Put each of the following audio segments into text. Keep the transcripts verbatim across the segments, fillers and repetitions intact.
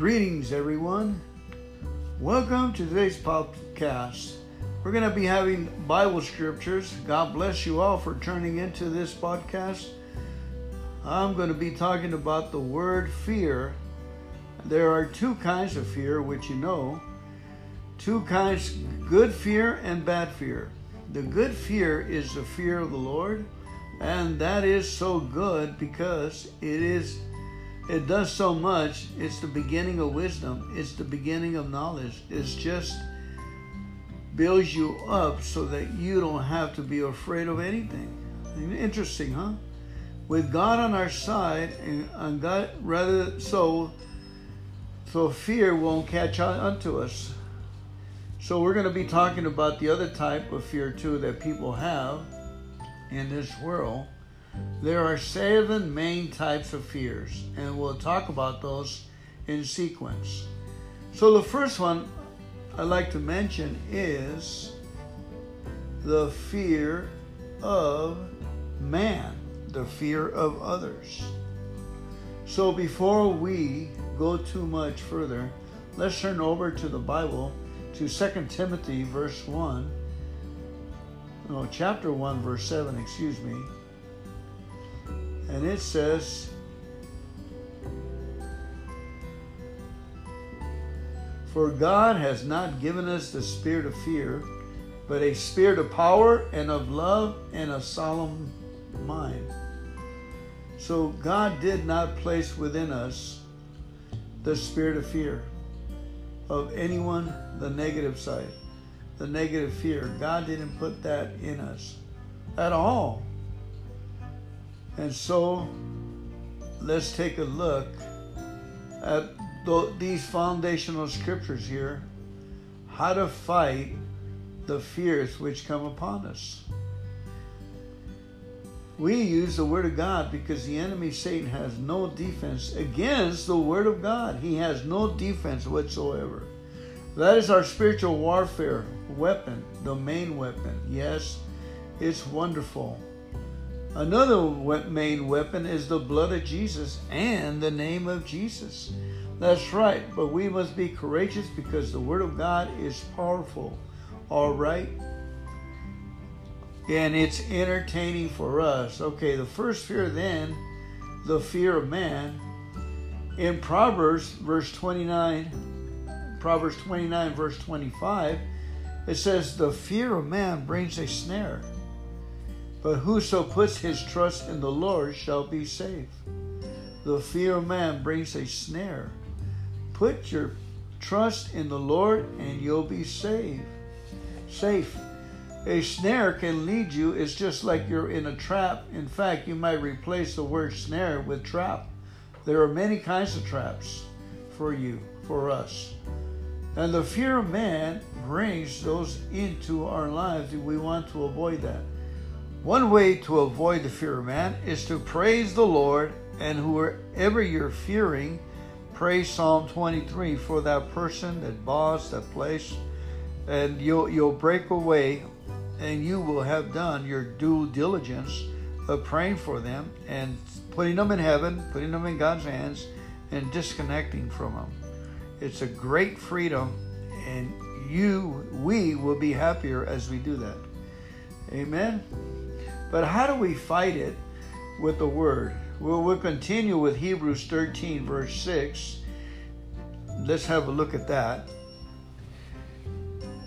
Greetings, everyone. Welcome to today's podcast. We're going to be having Bible scriptures. God bless you all for turning into this podcast. I'm going to be talking about the word fear. There are two kinds of fear, which you know. Two kinds, good fear and bad fear. The good fear is the fear of the Lord, and that is so good because it is It does so much. It's the beginning of wisdom. It's the beginning of knowledge. It just builds you up so that you don't have to be afraid of anything. Interesting, huh? With God on our side, and on God rather so, so fear won't catch on to us. So we're going to be talking about the other type of fear too that people have in this world. There are seven main types of fears, and we'll talk about those in sequence. So the first one I'd like to mention is the fear of man, the fear of others. So before we go too much further, let's turn over to the Bible, to Second Timothy verse one, no, chapter one, verse seven, excuse me. And it says, "For God has not given us the spirit of fear, but a spirit of power and of love and a solemn mind." So God did not place within us the spirit of fear of anyone, the negative side, the negative fear. God didn't put that in us at all. And so, let's take a look at th- these foundational scriptures here. How to fight the fears which come upon us. We use the Word of God because the enemy, Satan, has no defense against the Word of God. He has no defense whatsoever. That is our spiritual warfare weapon, the main weapon. Yes, it's wonderful. Another main weapon is the blood of Jesus and the name of Jesus. That's right, but we must be courageous because the Word of God is powerful, all right? And it's entertaining for us. Okay, the first fear then, the fear of man. In Proverbs, verse twenty-nine, Proverbs twenty-nine, verse twenty-five, it says, "The fear of man brings a snare, but whoso puts his trust in the Lord shall be safe." The fear of man brings a snare. Put your trust in the Lord and you'll be safe. Safe. A snare can lead you. It's just like you're in a trap. In fact, you might replace the word snare with trap. There are many kinds of traps for you, for us. And the fear of man brings those into our lives. We want to avoid that. One way to avoid the fear of man is to praise the Lord, and whoever you're fearing, praise Psalm twenty-three for that person, that boss, that place, and you'll, you'll break away, and you will have done your due diligence of praying for them and putting them in heaven, putting them in God's hands, and disconnecting from them. It's a great freedom, and you, we will be happier as we do that. Amen. But how do we fight it with the word? Well, we'll continue with Hebrews thirteen, verse six. Let's have a look at that.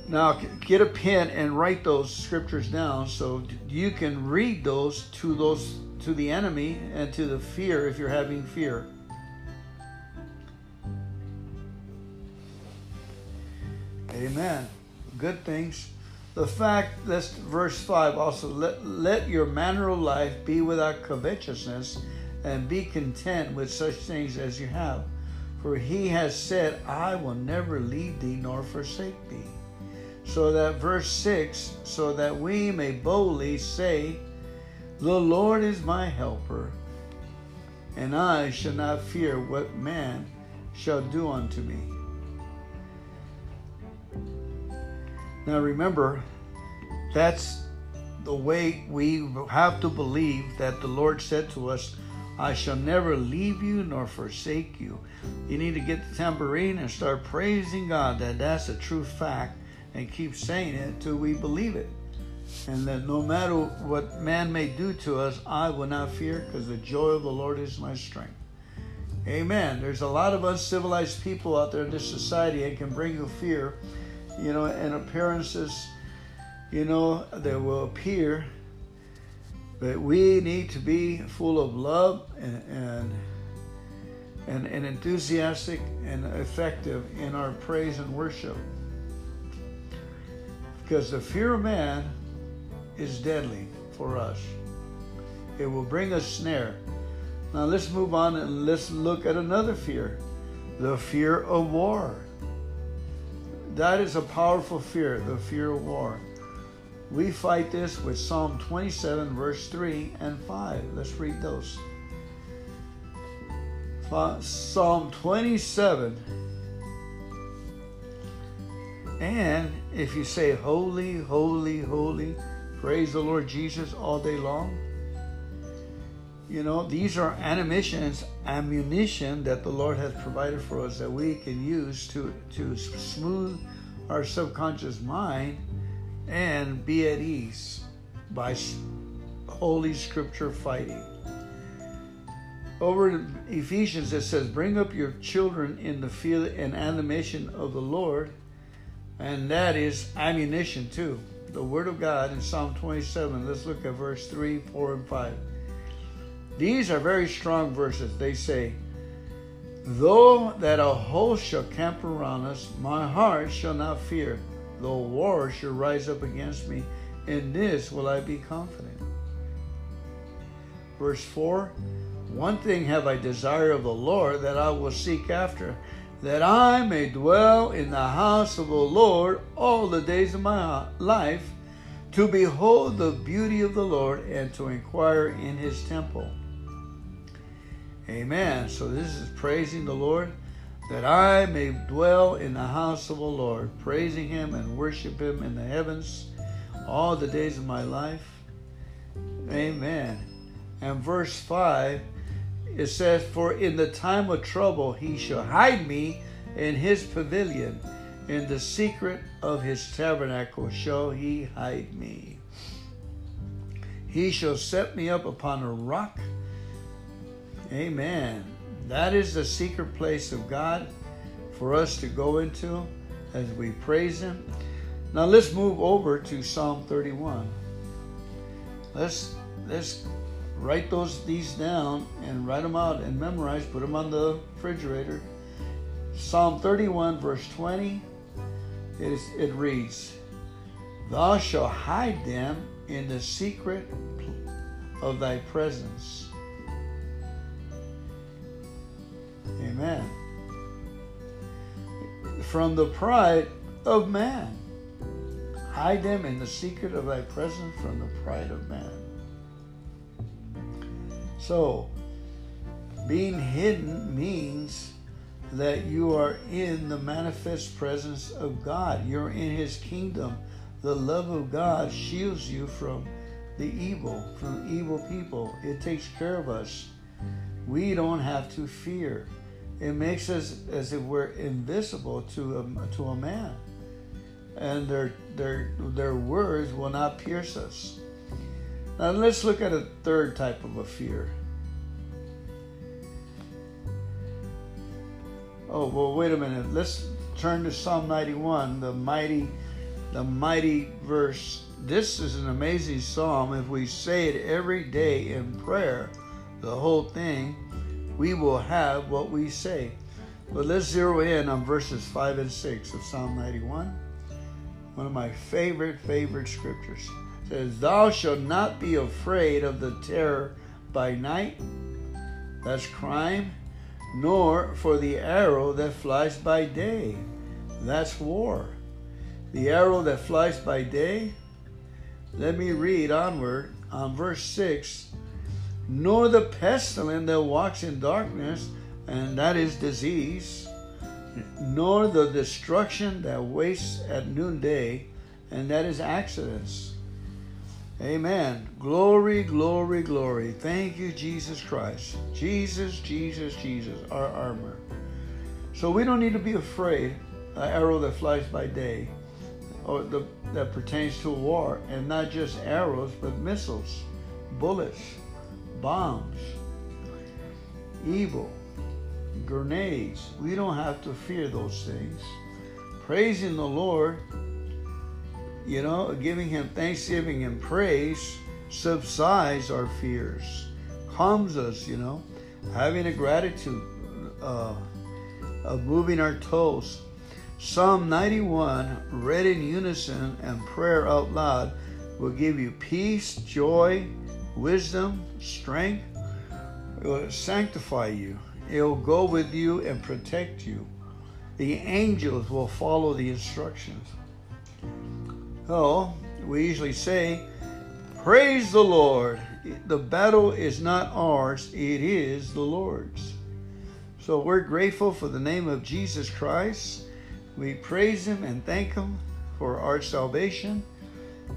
Now, get a pen and write those scriptures down so you can read those to those to the enemy and to the fear if you're having fear. Amen. Good things. The fact, that's verse five also, let, let your manner of life be without covetousness, and be content with such things as you have. For he has said, "I will never leave thee nor forsake thee." So that verse six, so that we may boldly say, "The Lord is my helper, and I shall not fear what man shall do unto me." Now remember, that's the way we have to believe that the Lord said to us, I shall never leave you nor forsake you. You need to get the tambourine and start praising God that that's a true fact, and keep saying it till we believe it. And that no matter what man may do to us, I will not fear, because the joy of the Lord is my strength. Amen. There's a lot of uncivilized people out there in this society that can bring you fear, you know, and appearances, you know, that will appear. But we need to be full of love and and, and, and enthusiastic and effective in our praise and worship. Because the fear of man is deadly for us. It will bring a snare. Now let's move on and let's look at another fear, the fear of war. That is a powerful fear, the fear of war. We fight this with Psalm twenty-seven, verse three and five. Let's read those. Psalm twenty-seven. And if you say, holy, holy, holy, praise the Lord Jesus all day long. You know, these are ammunitions, ammunition that the Lord has provided for us that we can use to, to smooth our subconscious mind and be at ease by holy scripture fighting. Over in Ephesians, it says, bring up your children in the fear and animation of the Lord. And that is ammunition too. The Word of God in Psalm twenty-seven. Let's look at verse three, four, and five. These are very strong verses. They say, though that a host shall camp around us, my heart shall not fear. Though war shall rise up against me, in this will I be confident. Verse four, one thing have I desired of the Lord, that I will seek after, that I may dwell in the house of the Lord all the days of my life, to behold the beauty of the Lord and to inquire in his temple. Amen. So this is praising the Lord, that I may dwell in the house of the Lord, praising him and worship him in the heavens all the days of my life. Amen. And verse five, it says, for in the time of trouble he shall hide me in his pavilion. In the secret of his tabernacle shall he hide me. He shall set me up upon a rock. Amen. That is the secret place of God for us to go into as we praise him. Now let's move over to Psalm thirty-one. Let's let's write those these down and write them out and memorize. Put them on the refrigerator. Psalm thirty-one, verse twenty. It, is, it reads, thou shalt hide them in the secret of thy presence. Amen. From the pride of man. Hide them in the secret of thy presence from the pride of man. So, being hidden means that you are in the manifest presence of God. You're in his kingdom. The love of God shields you from the evil, from evil people. It takes care of us. We don't have to fear. It makes us as if we're invisible to a, to a man. And their, their, their words will not pierce us. Now let's look at a third type of a fear. Oh, well, wait a minute. Let's turn to Psalm ninety-one, the mighty, the mighty verse. This is an amazing psalm. If we say it every day in prayer, the whole thing, we will have what we say. But let's zero in on verses five and six of Psalm ninety-one. One of my favorite, favorite scriptures. Says, thou shalt not be afraid of the terror by night, that's crime, nor for the arrow that flies by day, that's war. The arrow that flies by day, let me read onward on verse six, nor the pestilence that walks in darkness, and that is disease, nor the destruction that wastes at noonday, and that is accidents. Amen. Glory, glory, glory. Thank you, Jesus Christ. Jesus, Jesus, Jesus, our armor. So we don't need to be afraid, an arrow that flies by day, or the, that pertains to war, and not just arrows, but missiles, bullets, bombs, evil, grenades. We don't have to fear those things. Praising the Lord, you know, giving Him thanksgiving and praise subsides our fears, calms us, you know, having a gratitude uh, of moving our toes. Psalm ninety-one, read in unison and prayer out loud, will give you peace, joy, wisdom, strength. It will sanctify you. It will go with you and protect you. The angels will follow the instructions. Oh, we usually say, praise the Lord. The battle is not ours, it is the Lord's. So we're grateful for the name of Jesus Christ. We praise Him and thank Him for our salvation,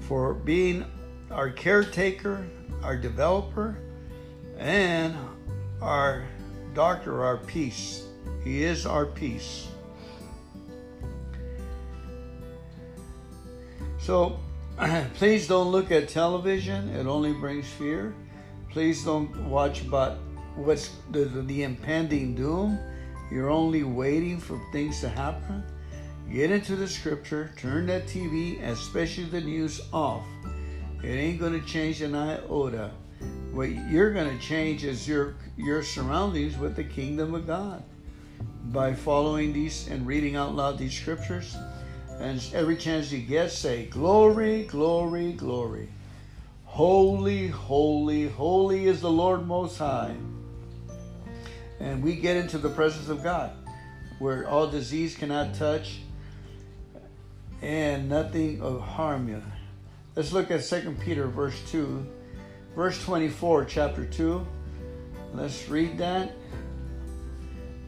for being our caretaker, our developer, and our doctor, our peace. He is our peace. So, please don't look at television. It only brings fear. Please don't watch about what's the, the impending doom. You're only waiting for things to happen. Get into the scripture. Turn that T V, especially the news, off. It ain't going to change an iota. What you're going to change is your your surroundings with the kingdom of God by following these and reading out loud these scriptures. And every chance you get, say, glory, glory, glory. Holy, holy, holy is the Lord Most High. And we get into the presence of God, where all disease cannot touch and nothing will harm you. Let's look at Second Peter, verse two, verse twenty-four, chapter two. Let's read that.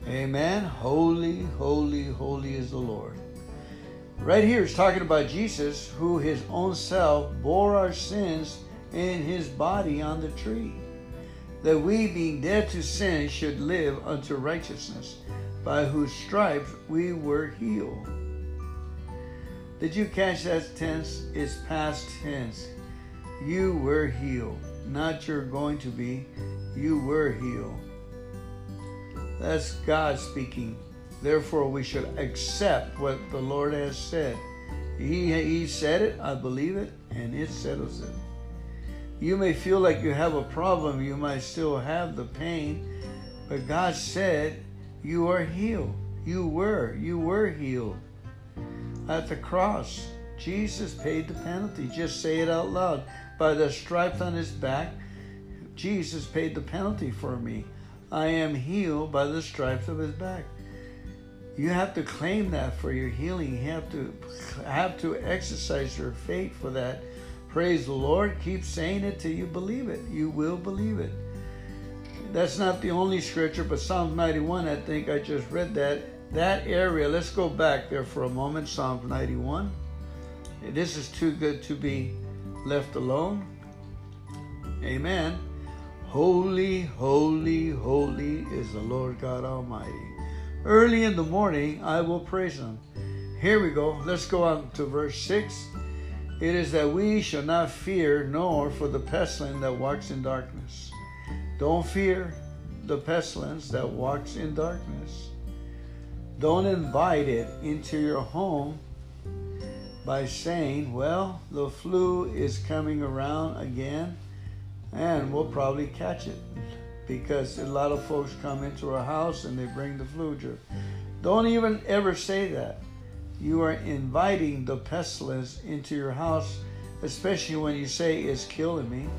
Amen. Holy, holy, holy is the Lord. Right here is talking about Jesus, who His own self bore our sins in His body on the tree, that we, being dead to sin, should live unto righteousness, by whose stripes we were healed. Did you catch that tense? It's past tense. You were healed. Not you're going to be. You were healed. That's God speaking. Therefore, we should accept what the Lord has said. He, he said it, I believe it, and it settles it. You may feel like you have a problem. You might still have the pain. But God said, you are healed. You were. You were healed. At the cross, Jesus paid the penalty. Just say it out loud. By the stripes on His back, Jesus paid the penalty for me. I am healed by the stripes of His back. You have to claim that for your healing. You have to have to exercise your faith for that. Praise the Lord. Keep saying it till you believe it. You will believe it. That's not the only scripture, but Psalm ninety-one, I think I just read that. That area, let's go back there for a moment, Psalm ninety-one. This is too good to be left alone. Amen. Holy, holy, holy is the Lord God Almighty. Early in the morning, I will praise Him. Here we go. Let's go on to verse six. It is that we shall not fear, nor for the pestilence that walks in darkness. Don't fear the pestilence that walks in darkness. Don't invite it into your home by saying, well, the flu is coming around again, and we'll probably catch it. Because a lot of folks come into our house and they bring the flu drip. Don't even ever say that. You are inviting the pestilence into your house, especially when you say, it's killing me.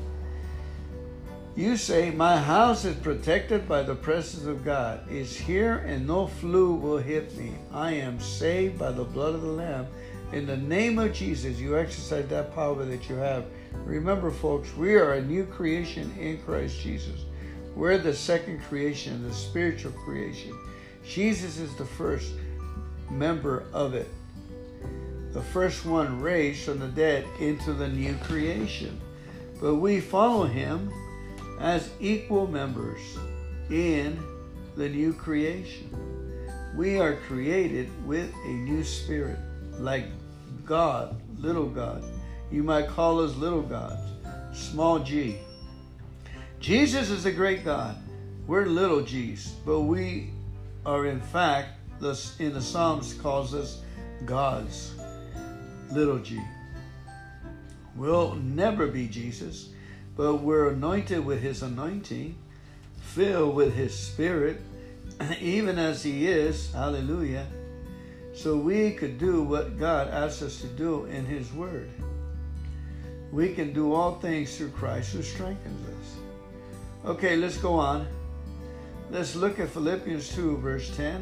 You say, my house is protected by the presence of God. It's here and no flu will hit me. I am saved by the blood of the Lamb. In the name of Jesus, you exercise that power that you have. Remember, folks, we are a new creation in Christ Jesus. We're the second creation, the spiritual creation. Jesus is the first member of it. The first one raised from the dead into the new creation. but we follow him as equal members in the new creation. We are created with a new spirit, like God, little God. You might call us little gods, small g. Jesus is a great God. We're little g's, but we are in fact, in the Psalms calls us gods, little g. We'll never be Jesus, but we're anointed with his anointing, filled with his spirit, even as he is, hallelujah, so we could do what God asks us to do in his word. We can do all things through Christ who strengthens us. Okay, let's go on. Let's look at Philippians two, verse ten.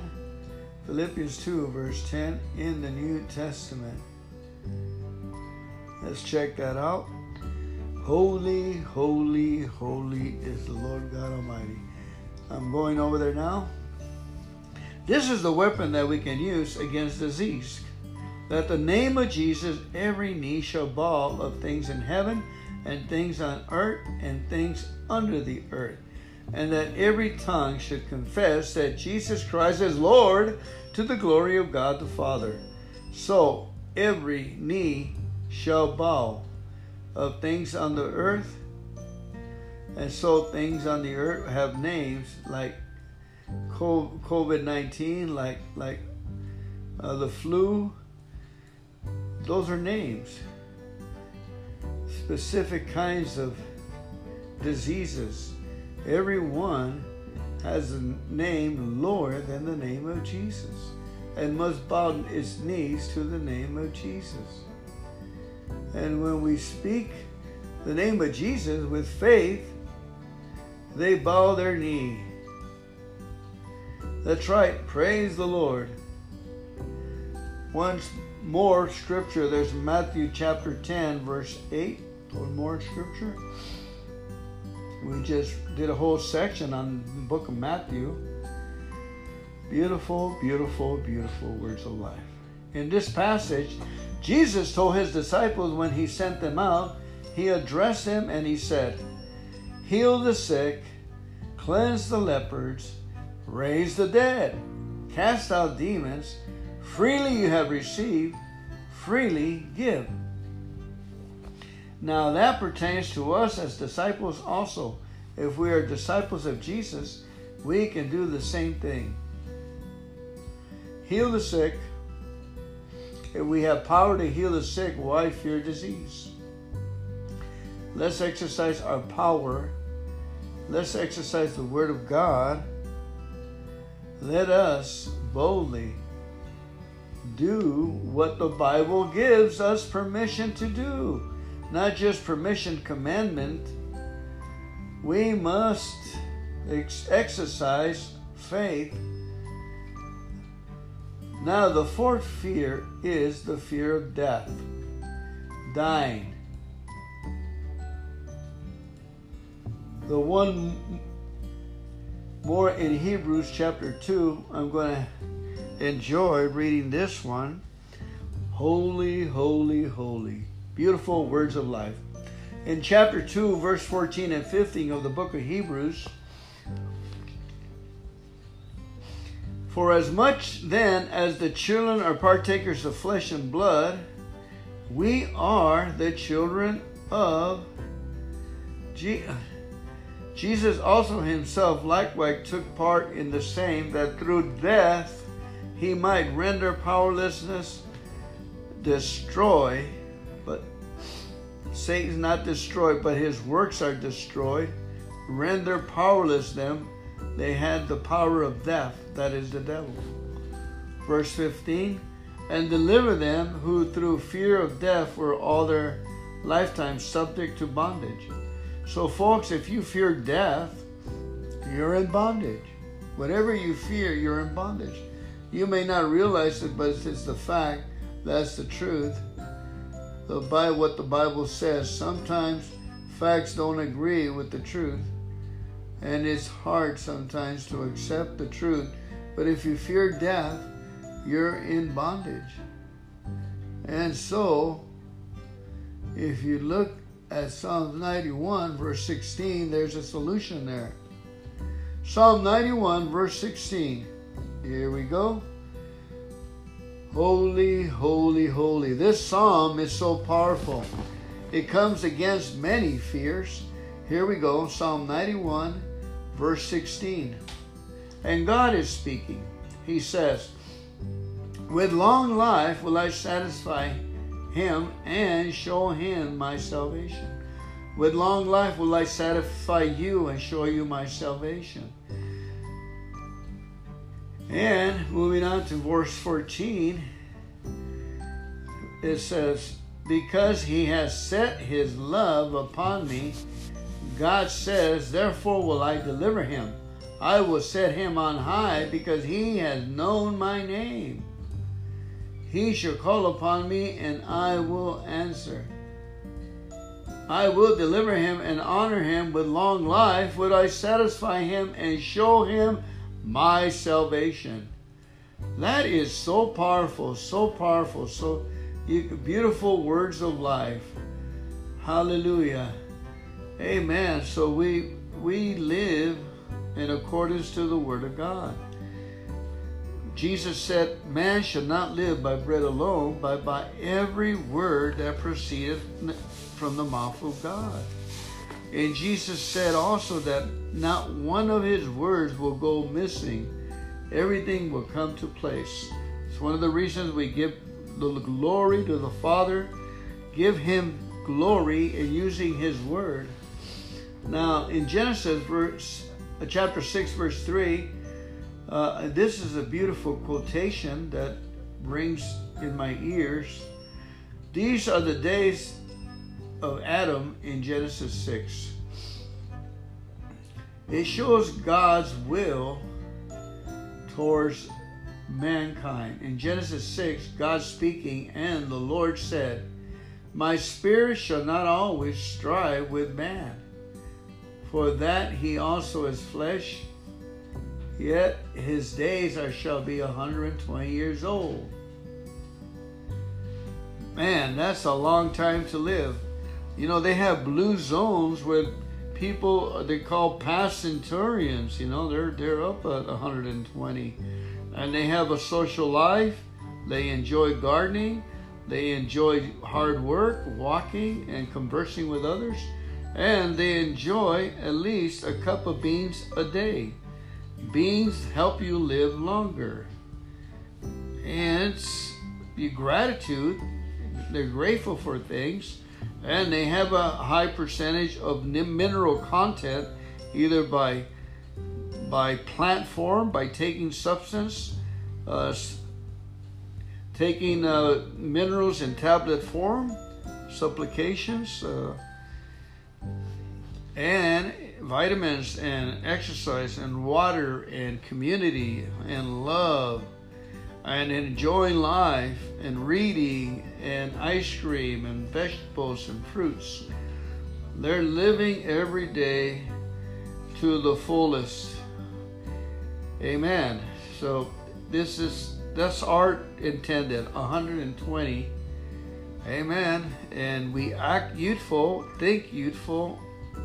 Philippians two, verse ten in the New Testament. Let's check that out. Holy, holy, holy is the Lord God Almighty. I'm going over there now. This is the weapon that we can use against disease. That the name of Jesus, every knee shall bow of things in heaven and things on earth and things under the earth. And that every tongue should confess that Jesus Christ is Lord to the glory of God the Father. So every knee shall bow of things on the earth, and so things on the earth have names like covid nineteen, like like uh, the flu. Those are names, specific kinds of diseases. Everyone has a name lower than the name of Jesus, and must bow its knees to the name of Jesus. And when we speak the name of Jesus with faith, they bow their knee. That's right. Praise the Lord. Once more scripture. There's Matthew chapter ten, verse eight. One more scripture. We just did a whole section on the book of Matthew. Beautiful, beautiful, beautiful words of life. In this passage, Jesus told his disciples when he sent them out, he addressed them and he said, heal the sick, cleanse the lepers, raise the dead, cast out demons, freely you have received, freely give. Now that pertains to us as disciples also. If we are disciples of Jesus, we can do the same thing. Heal the sick. If we have power to heal the sick, why fear disease? Let's exercise our power. Let's exercise the word of God. Let us boldly do what the Bible gives us permission to do. Not just permission, commandment. We must ex- exercise faith. Now the fourth fear is the fear of death, dying. The one more in Hebrews chapter two, I'm going to enjoy reading this one. Holy, holy, holy. Beautiful words of life. In chapter two, verse fourteen and fifteen of the book of Hebrews, for as much then as the children are partakers of flesh and blood, we are the children of Je- Jesus also himself likewise took part in the same, that through death he might render powerlessness, destroy, but Satan's not destroyed, but his works are destroyed, render powerless them. They had the power of death, that is the devil. Verse fifteen, and deliver them who through fear of death were all their lifetime subject to bondage. So folks, if you fear death, you're in bondage. Whatever you fear, you're in bondage. You may not realize it, but it's the fact, that's the truth. The, by what the Bible says, sometimes facts don't agree with the truth. And it's hard sometimes to accept the truth. But if you fear death, you're in bondage. And so, if you look at Psalm ninety-one, verse sixteen, there's a solution there. Psalm ninety-one, verse sixteen. Here we go. Holy, holy, holy. This psalm is so powerful. It comes against many fears. Here we go. Psalm ninety-one, verse sixteen. And God is speaking. He says, with long life will I satisfy him and show him my salvation. With long life will I satisfy you and show you my salvation. And moving on to verse fourteen, it says, because he has set his love upon me, God says, therefore will I deliver him. I will set him on high because he has known my name. He shall call upon me and I will answer. I will deliver him and honor him. With long life would I satisfy him and show him my salvation. That is so powerful, so powerful, so beautiful words of life. Hallelujah. Amen. So we we live in accordance to the Word of God. Jesus said, man shall not live by bread alone, but by every word that proceedeth from the mouth of God. And Jesus said also that not one of his words will go missing. Everything will come to place. It's one of the reasons we give the glory to the Father. Give him glory in using his word. Now, in Genesis verse, chapter six, verse three, uh, this is a beautiful quotation that rings in my ears. These are the days of Adam in Genesis six. It shows God's will towards mankind. In Genesis six, God speaking, and the Lord said, my spirit shall not always strive with man, for that he also is flesh, yet his days are shall be one hundred twenty years old. Man, that's a long time to live. You know, they have blue zones where people, they call past centurions, you know, they're, they're up at one hundred twenty. And they have a social life. They enjoy gardening. They enjoy hard work, walking, and conversing with others. And they enjoy at least a cup of beans a day. Beans help you live longer. And your gratitude, they're grateful for things. And they have a high percentage of mineral content, either by by plant form, by taking substance, uh, taking uh, minerals in tablet form, supplications, uh, and vitamins, and exercise, and water, and community, and love, and enjoying life, and reading, and ice cream, and vegetables, and fruits. They're living every day to the fullest. Amen. So this is, that's our intended, one hundred twenty. Amen. And we act youthful, think youthful,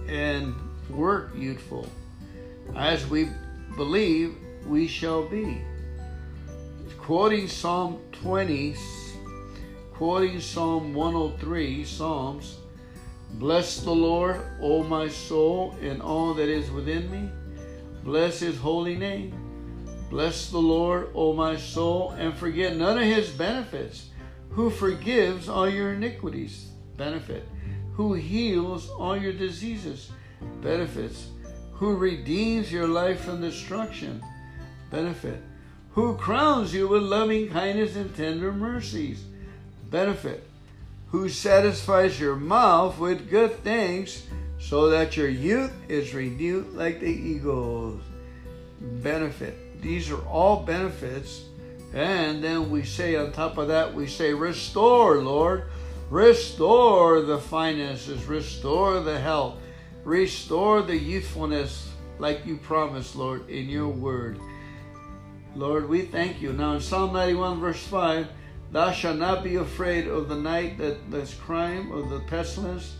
and work youthful. As we believe, we shall be. Quoting Psalm twenty, quoting Psalm one oh three, Psalms, bless the Lord, O my soul, and all that is within me. Bless his holy name. Bless the Lord, O my soul, and forget none of his benefits, who forgives all your iniquities, benefit, who heals all your diseases, benefits, who redeems your life from destruction, benefit, who crowns you with loving kindness and tender mercies, benefit, who satisfies your mouth with good things, so that your youth is renewed like the eagles, benefit. These are all benefits. And then we say on top of that, we say, restore, Lord, restore the finances, restore the health, restore the youthfulness like you promised, Lord, in your word. Lord, we thank you. Now in Psalm ninety-one, verse five, thou shalt not be afraid of the night, that this crime, of the pestilence,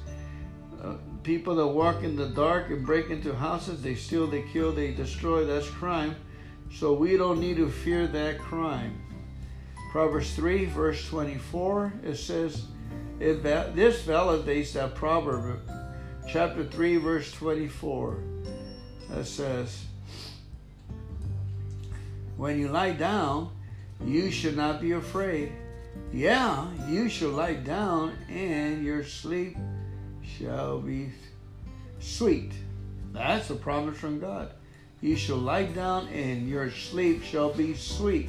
Uh, people that walk in the dark and break into houses, they steal, they kill, they destroy. That's crime. So we don't need to fear that crime. Proverbs three, verse twenty-four, it says, it va- this validates that proverb. Chapter three, verse twenty-four, it says, when you lie down, you should not be afraid. Yeah, you shall lie down, and your sleep shall be sweet. That's a promise from God. You shall lie down, and your sleep shall be sweet.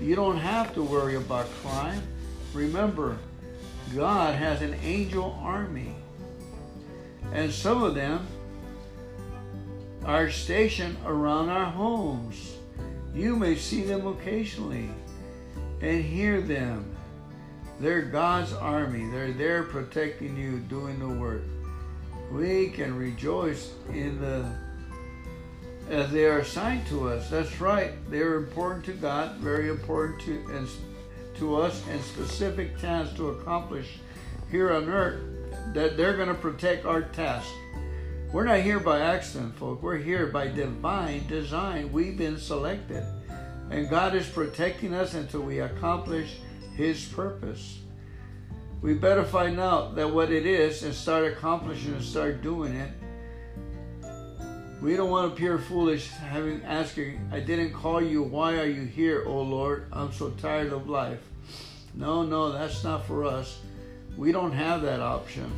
You don't have to worry about crime. Remember, God has an angel army. And some of them are stationed around our homes. You may see them occasionally and hear them. They're God's army. They're there protecting you, doing the work. We can rejoice in the, as they are assigned to us. That's right. They're important to God, very important to, and, to us, and specific tasks to accomplish here on earth, that they're going to protect our task. We're not here by accident, folk. We're here by divine design. We've been selected. And God is protecting us until we accomplish His purpose. We better find out that what it is and start accomplishing and start doing it. We don't want to appear foolish, having asking, I didn't call you. Why are you here, oh Lord? I'm so tired of life. No, no, that's not for us. We don't have that option.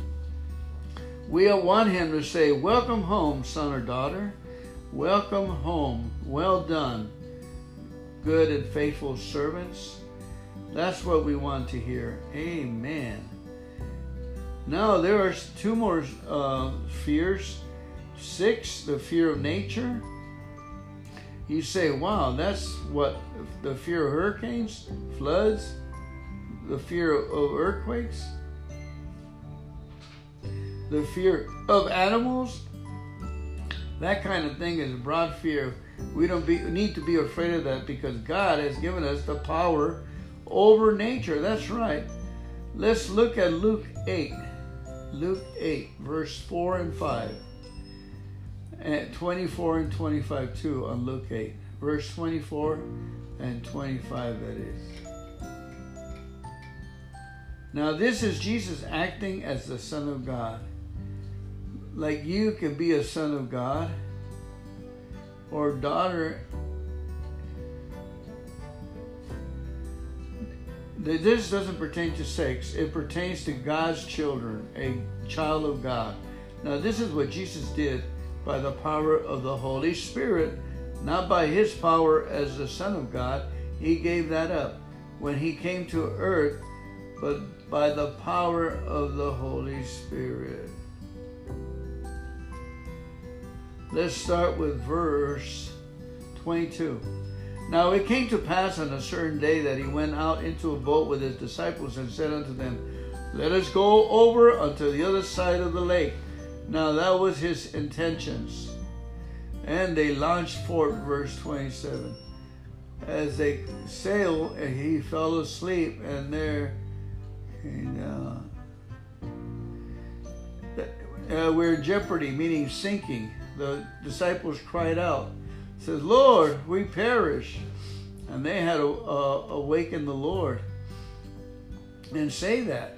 We want Him to say, welcome home, son or daughter. Welcome home. Well done, good and faithful servants. That's what we want to hear. Amen. Now, there are two more uh, fears. Six, the fear of nature. You say, wow, that's what? The fear of hurricanes, floods, the fear of earthquakes, the fear of animals. That kind of thing is broad fear. We don't be, need to be afraid of that because God has given us the power over nature. That's right. Let's look at Luke eight. Luke eight, verse four and five. And twenty-four and twenty-five too on Luke eight. Verse twenty-four and twenty-five that is. Now this is Jesus acting as the Son of God. Like you can be a son of God or daughter. This doesn't pertain to sex. It pertains to God's children, a child of God. Now this is what Jesus did by the power of the Holy Spirit, not by His power as the Son of God. He gave that up when He came to earth, but by the power of the Holy Spirit. Let's start with verse twenty-two. Now it came to pass on a certain day that He went out into a boat with His disciples and said unto them, let us go over unto the other side of the lake. Now that was His intentions. And they launched forth, verse twenty-seven. As they sailed, and He fell asleep, and there, and, uh, uh, we're in jeopardy, meaning sinking. The disciples cried out, says, Lord, we perish. And they had to uh, awaken the Lord and say that.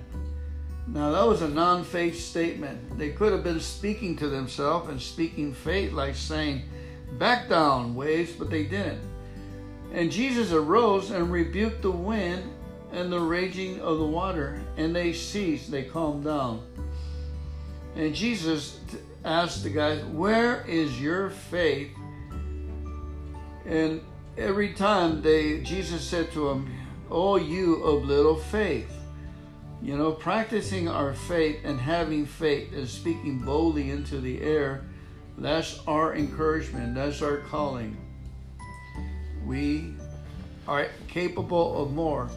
Now that was a non-faith statement. They could have been speaking to themselves and speaking faith, like saying, back down, waves, but they didn't. And Jesus arose and rebuked the wind and the raging of the water, and they ceased, they calmed down. And Jesus asked the guys, where is your faith? And every time they, Jesus said to them, oh, you of little faith. You know, practicing our faith and having faith and speaking boldly into the air, that's our encouragement, that's our calling. We are capable of more.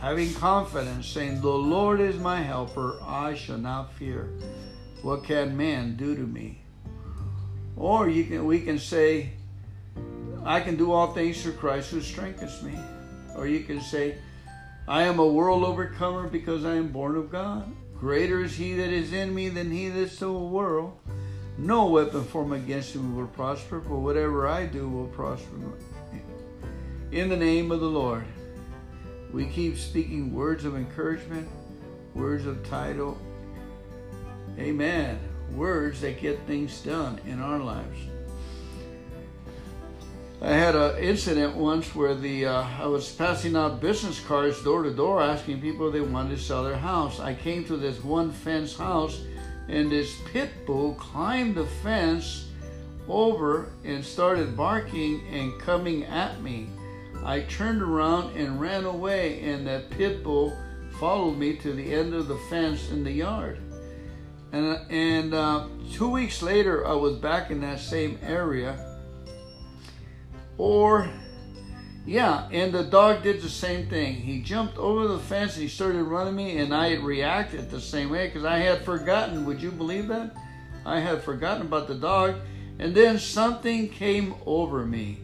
Having confidence, saying, the Lord is my helper, I shall not fear. What can man do to me? Or you can, we can say, I can do all things through Christ who strengthens me. Or you can say, I am a world overcomer because I am born of God. Greater is he that is in me than he that's in the world. No weapon formed against him will prosper, but whatever I do will prosper. In the name of the Lord, we keep speaking words of encouragement, words of title. Amen. Words that get things done in our lives. I had an incident once where the uh, I was passing out business cards door to door, asking people if they wanted to sell their house. I came to this one fence house, and this pit bull climbed the fence over and started barking and coming at me. I turned around and ran away, and that pit bull followed me to the end of the fence in the yard. And, and uh, two weeks later, I was back in that same area. Or, yeah, and the dog did the same thing. He jumped over the fence and he started running me, and I reacted the same way because I had forgotten. Would you believe that? I had forgotten about the dog, and then something came over me.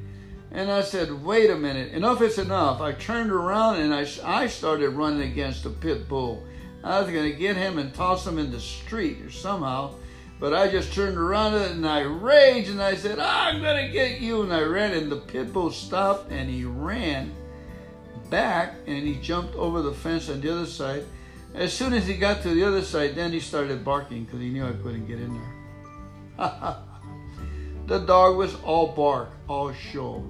And I said, wait a minute, enough is enough. I turned around and I, I started running against the pit bull. I was going to get him and toss him in the street or somehow. But I just turned around and I raged and I said, I'm going to get you. And I ran, and the pit bull stopped and he ran back and he jumped over the fence on the other side. As soon as he got to the other side, then he started barking because he knew I couldn't get in there. The dog was all bark, all show.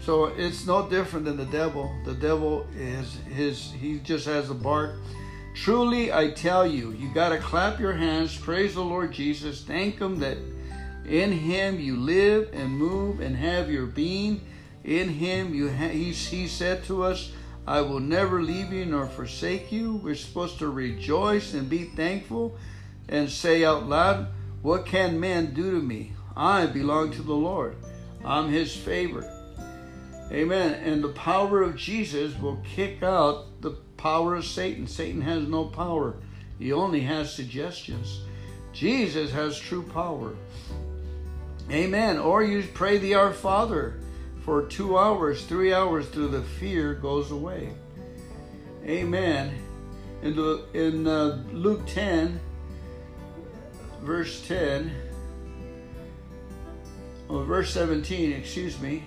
So it's no different than the devil. The devil is his, he just has a bark. Truly, I tell you, you got to clap your hands, praise the Lord Jesus, thank Him that in Him you live and move and have your being. In Him, you ha- he, he said to us, I will never leave you nor forsake you. We're supposed to rejoice and be thankful and say out loud, what can man do to me? I belong to the Lord. I'm His favorite. Amen. And the power of Jesus will kick out the power of Satan. Satan has no power. He only has suggestions. Jesus has true power. Amen. Or you pray the Our Father for two hours, three hours till the fear goes away. Amen. In, the, in uh, Luke ten, verse ten, or verse seventeen, excuse me,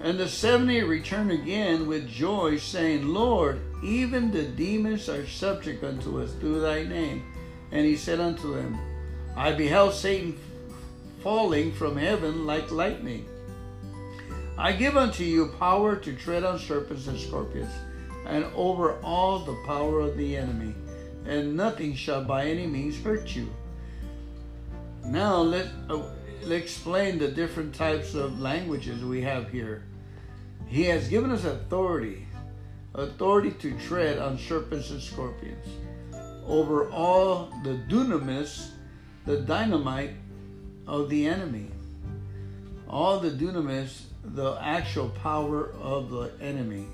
and the seventy returned again with joy, saying, Lord, even the demons are subject unto us through thy name. And he said unto them, I beheld Satan falling from heaven like lightning. I give unto you power to tread on serpents and scorpions, and over all the power of the enemy, and nothing shall by any means hurt you. Now let's uh, explain the different types of languages we have here. He has given us authority, authority to tread on serpents and scorpions, over all the dunamis, the dynamite of the enemy. All the dunamis, the actual power of the enemy.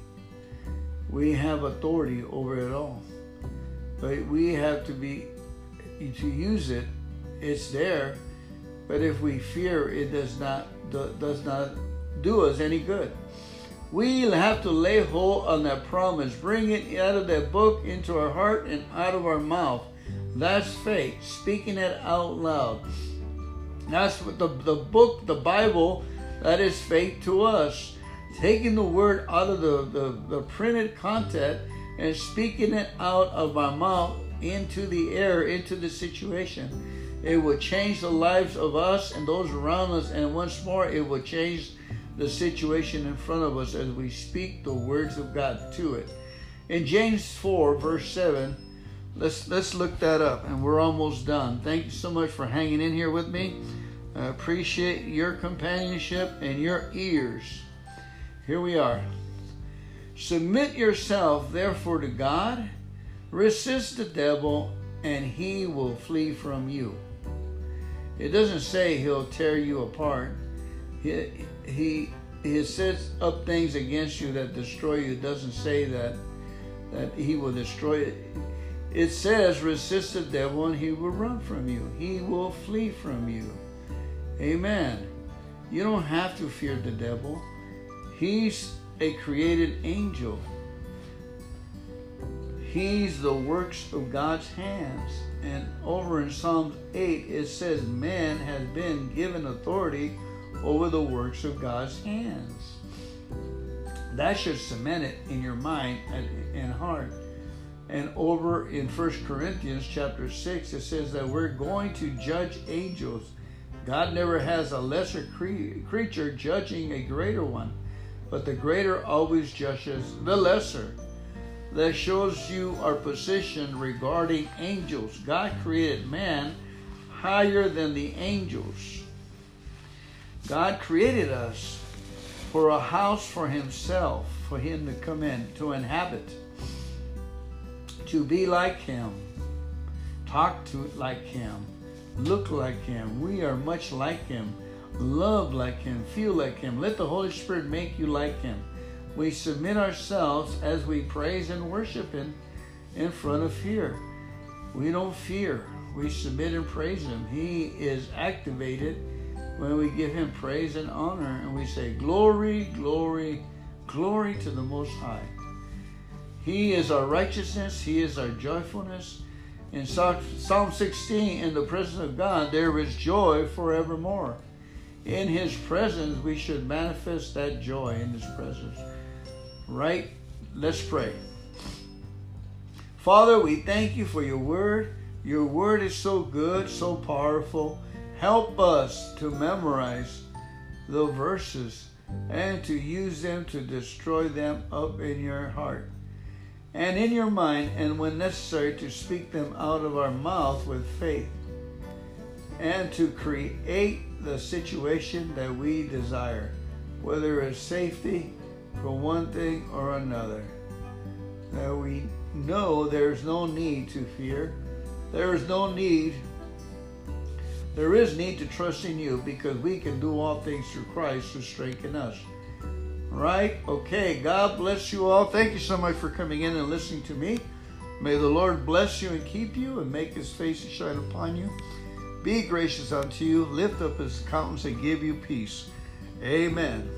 We have authority over it all. But we have to be, to use it, it's there. But if we fear, it does not, does not do us any good. We'll have to lay hold on that promise. Bring it out of that book into our heart and out of our mouth. That's faith, speaking it out loud. That's what the, the book, the Bible, that is faith to us. Taking the word out of the, the, the printed content and speaking it out of our mouth into the air, into the situation. It will change the lives of us and those around us. And once more, it will change the situation in front of us as we speak the words of God to it. In James four, verse seven, let's let's look that up, and we're almost done. Thank you so much for hanging in here with me. I appreciate your companionship and your ears. Here we are. Submit yourself, therefore, to God. Resist the devil, and he will flee from you. It doesn't say he'll tear you apart. He, He, he sets up things against you that destroy you. It doesn't say that, that he will destroy it. It says, resist the devil and he will run from you. He will flee from you. Amen. You don't have to fear the devil. He's a created angel. He's the works of God's hands. And over in Psalms eight, it says, man has been given authority over the works of God's hands. That should cement it in your mind and heart. And over in First Corinthians chapter six, it says that we're going to judge angels. God never has a lesser cre- creature judging a greater one, but the greater always judges the lesser. That shows you our position regarding angels. God created man higher than the angels. God created us for a house for himself, for him to come in, to inhabit, to be like him, talk to like him, look like him. We are much like him, love like him, feel like him. Let the Holy Spirit make you like him. We submit ourselves as we praise and worship him in front of fear. We don't fear. We submit and praise him. He is activated when we give him praise and honor, and we say, glory, glory, glory to the Most High. He is our righteousness. He is our joyfulness. In Psalm sixteen, in the presence of God, there is joy forevermore. In his presence, we should manifest that joy in his presence. Right? Let's pray. Father, we thank you for your word. Your word is so good, so powerful. Help us to memorize the verses and to use them to destroy them up in your heart and in your mind, and when necessary, to speak them out of our mouth with faith and to create the situation that we desire, whether it's safety for one thing or another. That we know there's no need to fear. There is no need. There is need to trust in you, because we can do all things through Christ who strengthens us. Right? Okay. God bless you all. Thank you so much for coming in and listening to me. May the Lord bless you and keep you and make his face to shine upon you. Be gracious unto you, lift up his countenance and give you peace. Amen.